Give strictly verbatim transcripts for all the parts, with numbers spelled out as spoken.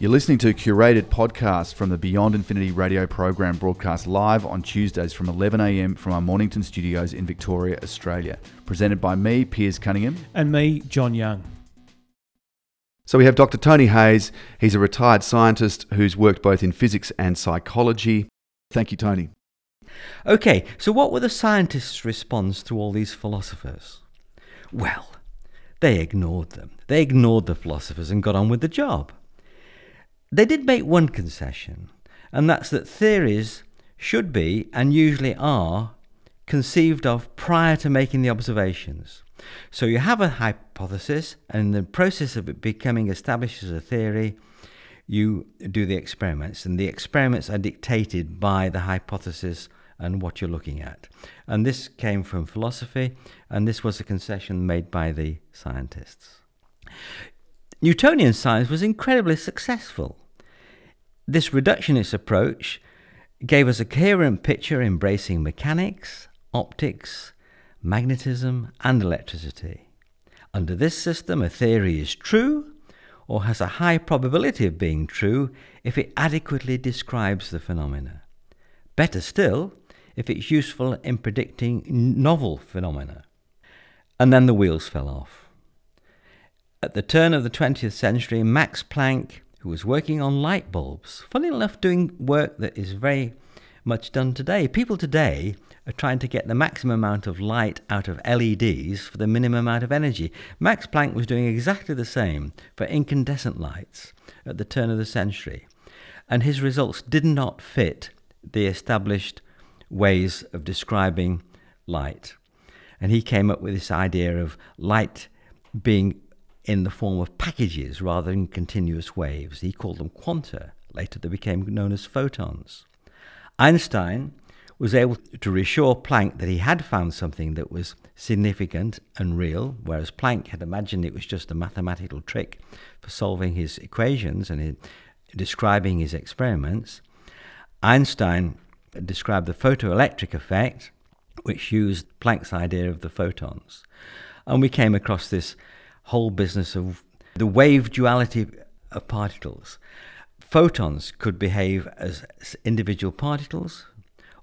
You're listening to a Curated Podcast from the Beyond Infinity radio program, broadcast live on Tuesdays from eleven a.m. from our Mornington studios in Victoria, Australia. Presented by me, Piers Cunningham. And me, John Young. So we have Doctor Tony Hayes. He's a retired scientist who's worked both in physics and psychology. Thank you, Tony. Okay, so what were the scientists' response to all these philosophers? Well, they ignored them. They ignored the philosophers and got on with the job. They did make one concession, and that's that theories should be, and usually are, conceived of prior to making the observations. So you have a hypothesis, and in the process of it becoming established as a theory, you do the experiments, and the experiments are dictated by the hypothesis and what you're looking at. And this came from philosophy, and this was a concession made by the scientists. Newtonian science was incredibly successful. This reductionist approach gave us a coherent picture embracing mechanics, optics, magnetism, and electricity. Under this system, a theory is true or has a high probability of being true if it adequately describes the phenomena. Better still, if it's useful in predicting novel phenomena. And then the wheels fell off. At the turn of the twentieth century, Max Planck, who was working on light bulbs, funny enough doing work that is very much done today. People today are trying to get the maximum amount of light out of L E Ds for the minimum amount of energy. Max Planck was doing exactly the same for incandescent lights at the turn of the century, and his results did not fit the established ways of describing light. And he came up with this idea of light being in the form of packages rather than continuous waves. He called them quanta. Later they became known as photons. Einstein was able to reassure Planck that he had found something that was significant and real, whereas Planck had imagined it was just a mathematical trick for solving his equations and describing his experiments. Einstein described the photoelectric effect, which used Planck's idea of the photons. And we came across this whole business of the wave duality of particles. Photons could behave as individual particles,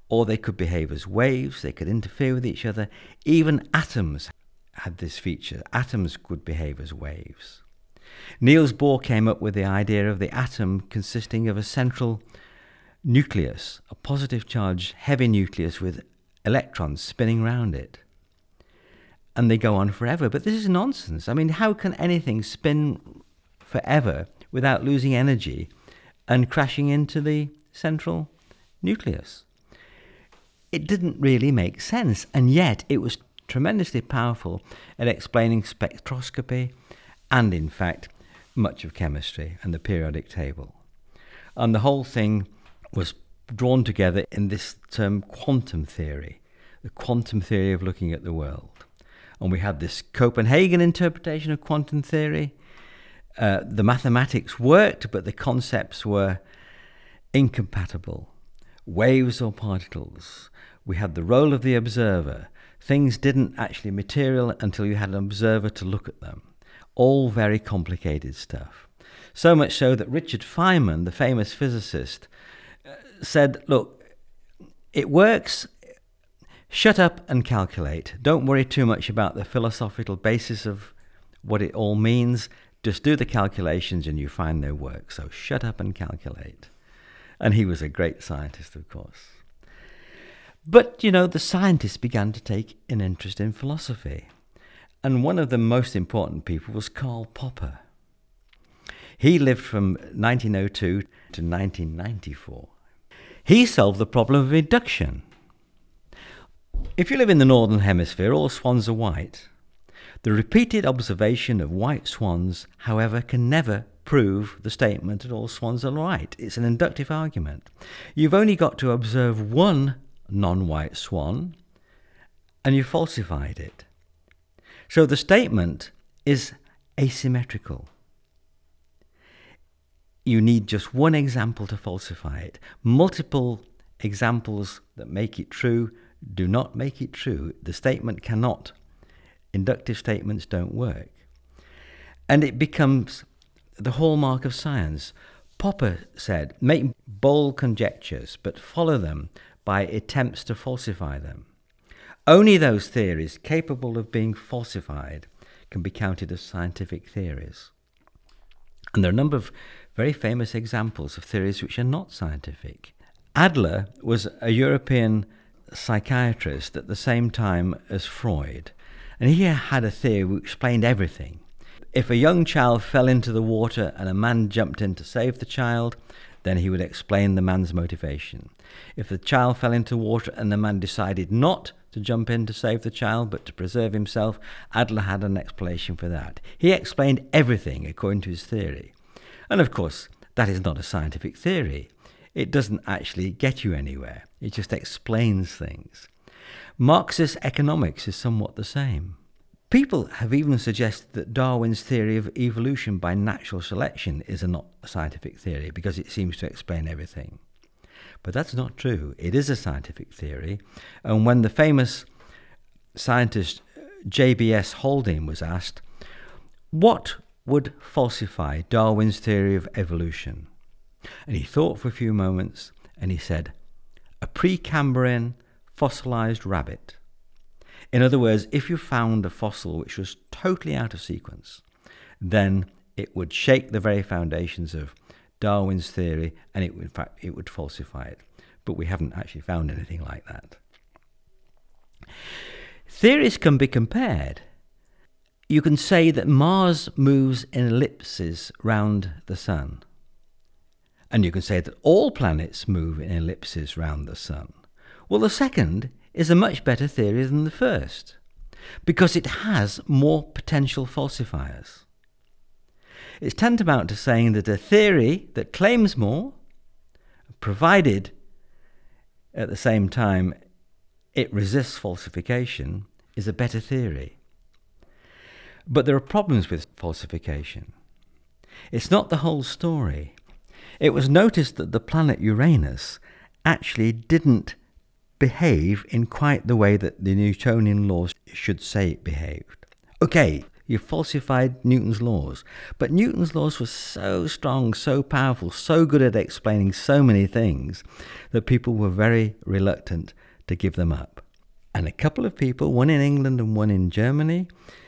or they could behave as waves. They could interfere with each other. Even atoms had this feature. Atoms could behave as waves. Niels Bohr came up with the idea of the atom consisting of a central nucleus, a positive charged heavy nucleus with electrons spinning round it. And they go on forever. But this is nonsense. I mean, how can anything spin forever without losing energy and crashing into the central nucleus? It didn't really make sense, and yet it was tremendously powerful at explaining spectroscopy and, in fact, much of chemistry and the periodic table. And the whole thing was drawn together in this term quantum theory, the quantum theory of looking at the world. And we had this Copenhagen interpretation of quantum theory. Uh, the mathematics worked, but the concepts were incompatible. Waves or particles. We had the role of the observer. Things didn't actually material until you had an observer to look at them. All very complicated stuff. So much so that Richard Feynman, the famous physicist, uh, said, look, it works. Shut up and calculate. Don't worry too much about the philosophical basis of what it all means. Just do the calculations and you find their work. So shut up and calculate. And he was a great scientist, of course. But, you know, the scientists began to take an interest in philosophy. And one of the most important people was Karl Popper. He lived from nineteen oh two to nineteen ninety-four. He solved the problem of induction. If you live in the Northern Hemisphere, all swans are white. The repeated observation of white swans, however, can never prove the statement that all swans are white. It's an inductive argument. You've only got to observe one non-white swan, and you've falsified it. So the statement is asymmetrical. You need just one example to falsify it. Multiple examples that make it true do not make it true. The statement cannot. Inductive statements don't work. And it becomes the hallmark of science. Popper said, make bold conjectures, but follow them by attempts to falsify them. Only those theories capable of being falsified can be counted as scientific theories. And there are a number of very famous examples of theories which are not scientific. Adler was a European psychiatrist at the same time as Freud, and he had a theory which explained everything. If a young child fell into the water and a man jumped in to save the child, then he would explain the man's motivation. If the child fell into water and the man decided not to jump in to save the child but to preserve himself, Adler had an explanation for that. He explained everything according to his theory. And of course, that is not a scientific theory. It doesn't actually get you anywhere. It just explains things. Marxist economics is somewhat the same. People have even suggested that Darwin's theory of evolution by natural selection is a not a scientific theory because it seems to explain everything. But that's not true. It is a scientific theory. And when the famous scientist J B S Haldane was asked, what would falsify Darwin's theory of evolution? And he thought for a few moments and he said, a Precambrian fossilized rabbit. In other words, if you found a fossil which was totally out of sequence, then it would shake the very foundations of Darwin's theory, and it would, in fact, it would falsify it. But we haven't actually found anything like that. Theories can be compared. You can say that Mars moves in ellipses round the sun. And you can say that all planets move in ellipses round the sun. Well, the second is a much better theory than the first, because it has more potential falsifiers. It's tantamount to saying that a theory that claims more, provided at the same time it resists falsification, is a better theory. But there are problems with falsification. It's not the whole story. It was noticed that the planet Uranus actually didn't behave in quite the way that the Newtonian laws should say it behaved. Okay, you falsified Newton's laws, but Newton's laws were so strong, so powerful, so good at explaining so many things that people were very reluctant to give them up. And a couple of people, one in England and one in Germany,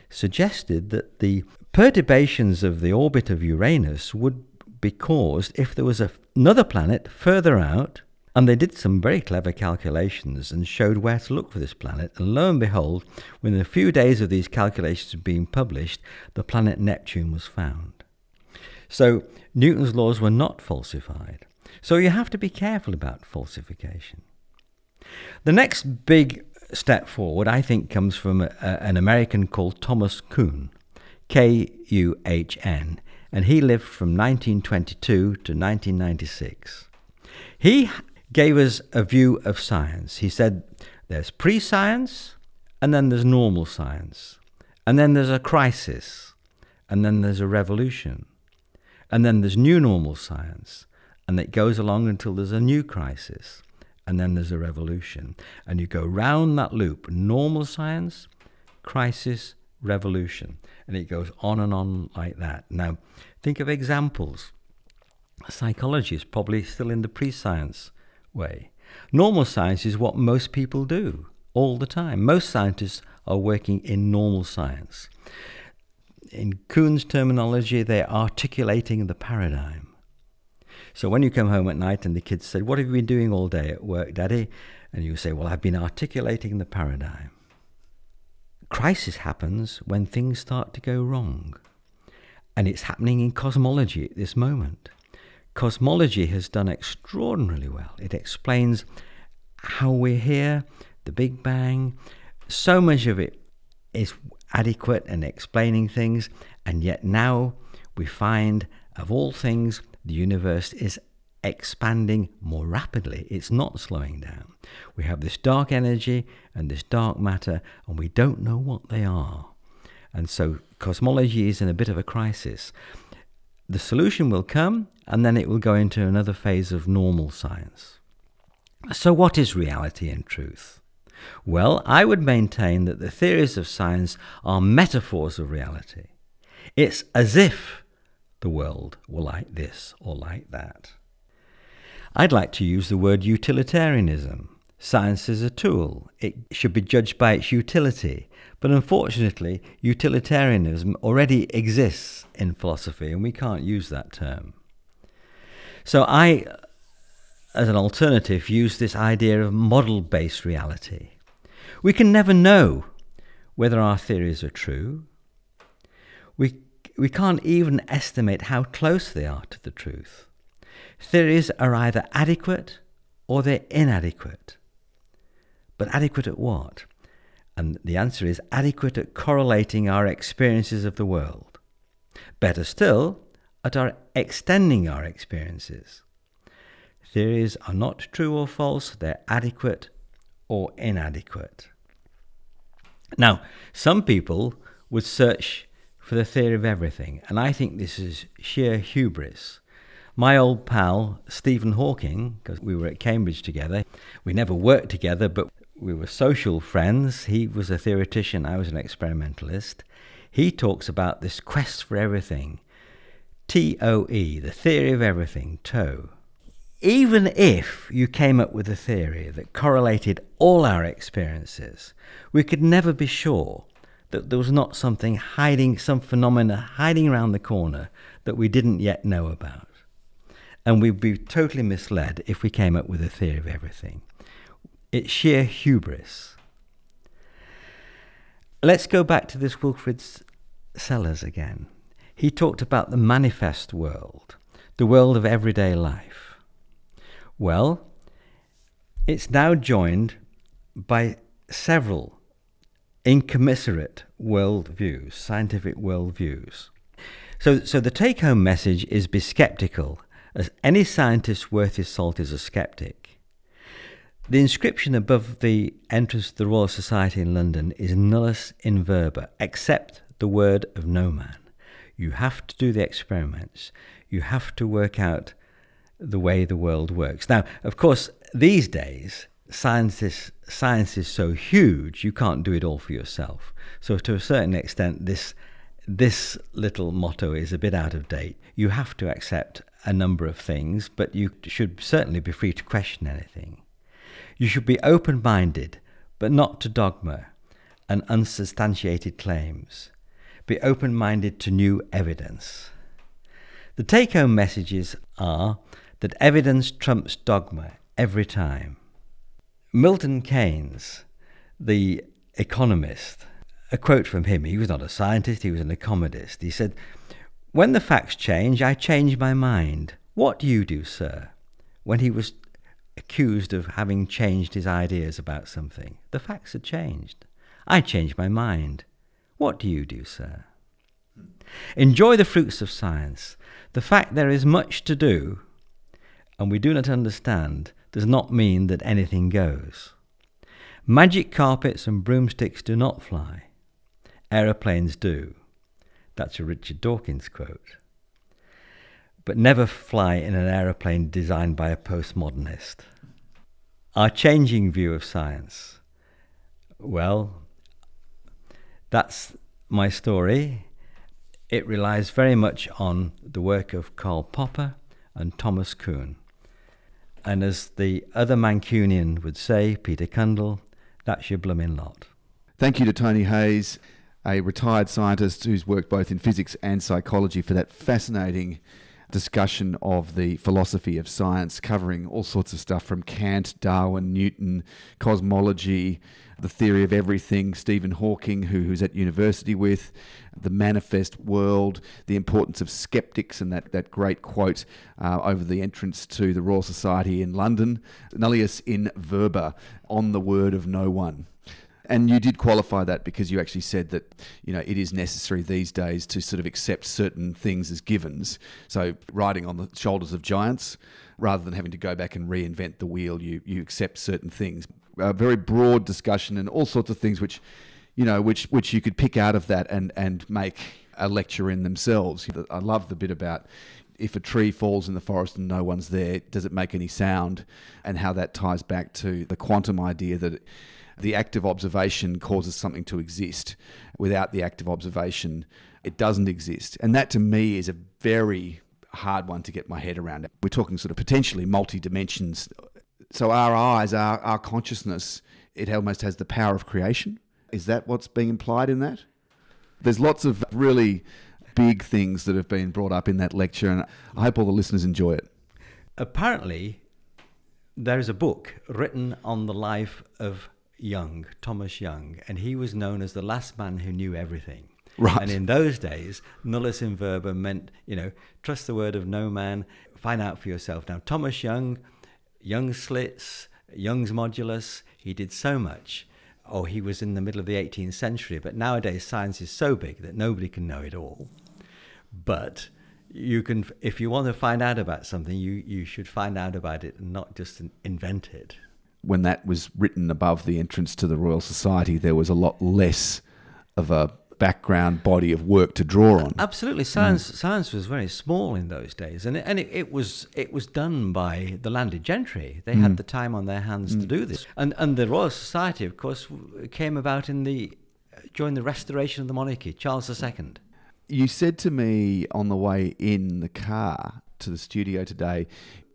suggested that the perturbations of the orbit of Uranus would be caused if there was a, another planet further out, and they did some very clever calculations and showed where to look for this planet. And lo and behold, within a few days of these calculations being published, the planet Neptune was found. So Newton's laws were not falsified. So you have to be careful about falsification. The next big step forward, I think, comes from a, a, an American called Thomas Kuhn, K U H N. And he lived from nineteen twenty-two to nineteen ninety-six. He gave us a view of science. He said there's pre-science, and then there's normal science, and then there's a crisis, and then there's a revolution, and then there's new normal science, and it goes along until there's a new crisis, and then there's a revolution. And you go round that loop, normal science, crisis, revolution, and it goes on and on like that. Now, think of examples. Psychology is probably still in the pre-science way. Normal science is what most people do all the time. Most scientists are working in normal science. In Kuhn's terminology, they're articulating the paradigm. So when you come home at night and the kids say, what have you been doing all day at work, Daddy? And you say, well, I've been articulating the paradigm. Crisis happens when things start to go wrong. And it's happening in cosmology at this moment. Cosmology has done extraordinarily well. It explains how we're here, the Big Bang. So much of it is adequate in explaining things, and yet now we find, of all things, the universe is expanding more rapidly. It's not slowing down. We have this dark energy and this dark matter, and we don't know what they are. And so cosmology is in a bit of a crisis. The solution will come, and then it will go into another phase of normal science. So what is reality and truth? Well, I would maintain that the theories of science are metaphors of reality. It's as if the world were like this or like that. I'd like to use the word utilitarianism. Science is a tool. It should be judged by its utility. But unfortunately, utilitarianism already exists in philosophy, and we can't use that term. So I, as an alternative, use this idea of model-based reality. We can never know whether our theories are true. We, we can't even estimate how close they are to the truth. Theories are either adequate or they're inadequate. But adequate at what? And the answer is adequate at correlating our experiences of the world. Better still, at our extending our experiences. Theories are not true or false, they're adequate or inadequate. Now, some people would search for the theory of everything, and I think this is sheer hubris. My old pal, Stephen Hawking, because we were at Cambridge together, we never worked together, but we were social friends. He was a theoretician, I was an experimentalist. He talks about this quest for everything, T O E, the theory of everything, T O E. Even if you came up with a theory that correlated all our experiences, we could never be sure that there was not something hiding, some phenomena hiding around the corner that we didn't yet know about. And we'd be totally misled if we came up with a theory of everything. It's sheer hubris. Let's go back to this Wilfrid Sellers again. He talked about the manifest world, the world of everyday life. Well, it's now joined by several incommensurate worldviews, scientific worldviews. So, so the take-home message is be sceptical, as any scientist worth his salt is a sceptic. The inscription above the entrance to the Royal Society in London is nullus in verba, accept the word of no man. You have to do the experiments. You have to work out the way the world works. Now, of course, these days, science is, science is so huge, you can't do it all for yourself. So to a certain extent, this, this little motto is a bit out of date. You have to accept a number of things, but you should certainly be free to question anything. You should be open-minded, but not to dogma and unsubstantiated claims. Be open-minded to new evidence. The take-home messages are that evidence trumps dogma every time. Milton Keynes, the economist, a quote from him, he was not a scientist, he was an economist. He said, "When the facts change, I change my mind. What do you do, sir?" When he was accused of having changed his ideas about something. The facts had changed. I change my mind. What do you do, sir? Enjoy the fruits of science. The fact there is much to do and we do not understand does not mean that anything goes. Magic carpets and broomsticks do not fly. Aeroplanes do. That's a Richard Dawkins quote. But never fly in an aeroplane designed by a postmodernist. Our changing view of science. Well, that's my story. It relies very much on the work of Karl Popper and Thomas Kuhn. And as the other Mancunian would say, Peter Kendall, that's your bloomin' lot. Thank you to Tony Hayes, a retired scientist who's worked both in physics and psychology, for that fascinating discussion of the philosophy of science, covering all sorts of stuff from Kant, Darwin, Newton, cosmology, the theory of everything, Stephen Hawking, who who's at university with, the manifest world, the importance of skeptics, and that, that great quote uh, over the entrance to the Royal Society in London, nullius in verba, on the word of no one. And you did qualify that because you actually said that, you know, it is necessary these days to sort of accept certain things as givens. So riding on the shoulders of giants, rather than having to go back and reinvent the wheel, you you accept certain things. A very broad discussion and all sorts of things which, you know, which which you could pick out of that and, and make a lecture in themselves. I love the bit about if a tree falls in the forest and no one's there, does it make any sound? And how that ties back to the quantum idea that It, the act of observation causes something to exist. Without the act of observation, It doesn't exist. And that to me is a very hard one to get my head around. We're talking sort of potentially multi-dimensions. So our eyes, our, our consciousness, it almost has the power of creation. Is that what's being implied in that? There's lots of really big things that have been brought up in that lecture, and I hope all the listeners enjoy it. Apparently, there is a book written on the life of Young, Thomas Young, and he was known as the last man who knew everything. Right. And in those days, nullis in verba meant, you know, trust the word of no man, find out for yourself. Now, Thomas Young, Young's slits, Young's modulus, he did so much. Oh, he was in the middle of the eighteenth century, but nowadays science is so big that nobody can know it all. But you can, if you want to find out about something, you, you should find out about it and not just invent it. When that was written above the entrance to the Royal Society, there was a lot less of a background body of work to draw on. Absolutely. Science mm. science was very small in those days, and it, and it, it was it was done by the landed gentry. They mm. had the time on their hands mm. to do this. And and the Royal Society, of course, came about in the during the restoration of the monarchy, Charles the Second. You said to me on the way in the car to the studio today,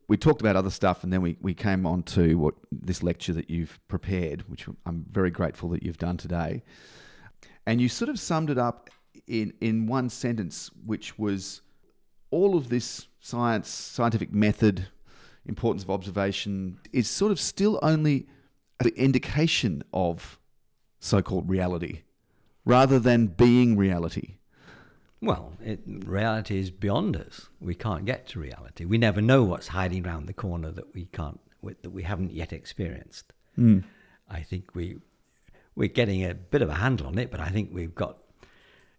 we talked about other stuff, and then we, we came on to what this lecture that you've prepared, which I'm very grateful that you've done today. And you sort of summed it up in, in one sentence, which was all of this science, scientific method, importance of observation is sort of still only an indication of so-called reality rather than being reality. Well, it, reality is beyond us. We can't get to reality. We never know what's hiding around the corner that we can't, that we haven't yet experienced. Mm. I think we... We're getting a bit of a handle on it, but I think we've got,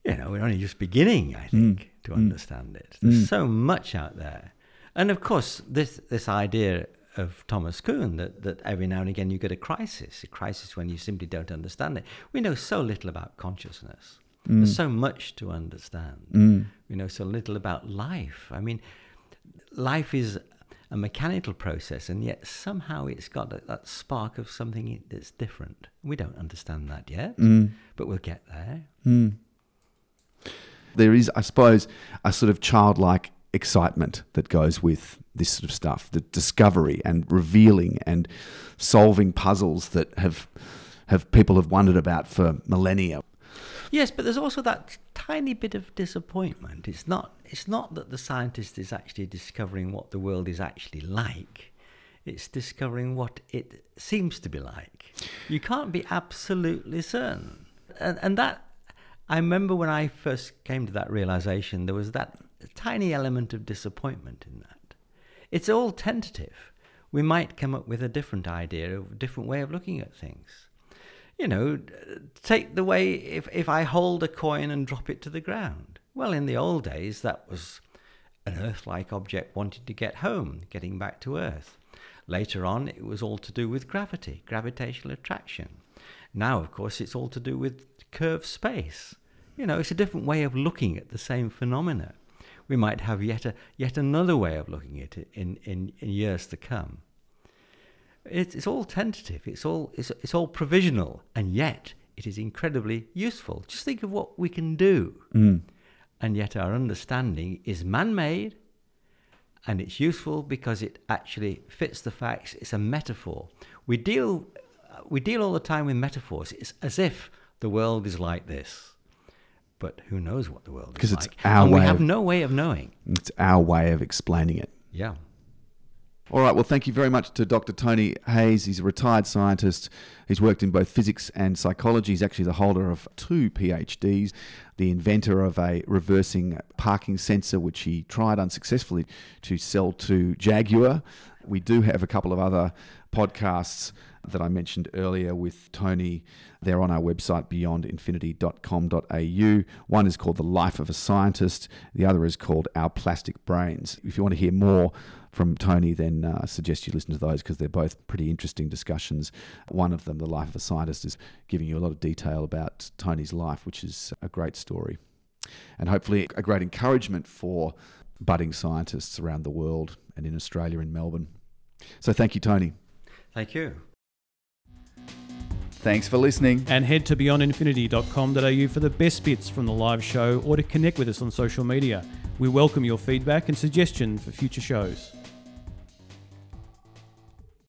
you know, we're only just beginning, I think, mm. to understand it. There's mm. so much out there. And of course, this this idea of Thomas Kuhn that, that every now and again you get a crisis, a crisis when you simply don't understand it. We know so little about consciousness. Mm. There's so much to understand. Mm. We know so little about life. I mean, life is a mechanical process, and yet somehow it's got that, that spark of something that's different. We don't understand that yet, mm. but we'll get there. Mm. There is, I suppose, a sort of childlike excitement that goes with this sort of stuff, the discovery and revealing and solving puzzles that have have people have wondered about for millennia. Yes, but there's also that tiny bit of disappointment. It's not it's not that the scientist is actually discovering what the world is actually like. It's discovering what it seems to be like. You can't be absolutely certain. And, and that, I remember when I first came to that realization, there was that tiny element of disappointment in that. It's all tentative. We might come up with a different idea, a different way of looking at things. You know, take the way if, if I hold a coin and drop it to the ground. Well, in the old days, that was an Earth-like object wanting to get home, getting back to Earth. Later on, it was all to do with gravity, gravitational attraction. Now, of course, it's all to do with curved space. You know, it's a different way of looking at the same phenomena. We might have yet a yet another way of looking at it in, in, in years to come. It's, it's all tentative. It's all it's, it's all provisional, and yet it is incredibly useful. Just think of what we can do, mm. and yet our understanding is man-made, and it's useful because it actually fits the facts. It's a metaphor. We deal we deal all the time with metaphors. It's as if the world is like this, but who knows what the world is like? Because it's our way. And we have no way of knowing. It's our way of explaining it. Yeah. All right, well, thank you very much to Doctor Tony Hayes. He's a retired scientist. He's worked in both physics and psychology. He's actually the holder of two PhDs, the inventor of a reversing parking sensor, which he tried unsuccessfully to sell to Jaguar. We do have a couple of other podcasts that I mentioned earlier with Tony. They're on our website, beyond infinity dot com dot a u. One is called The Life of a Scientist. The other is called Our Plastic Brains. If you want to hear more from Tony, then I uh, suggest you listen to those because they're both pretty interesting discussions. One of them, The Life of a Scientist, is giving you a lot of detail about Tony's life, which is a great story and hopefully a great encouragement for budding scientists around the world and in Australia, in Melbourne. So thank you, Tony. Thank you. Thanks for listening. And head to beyond infinity dot com dot a u for the best bits from the live show or to connect with us on social media. We welcome your feedback and suggestion for future shows.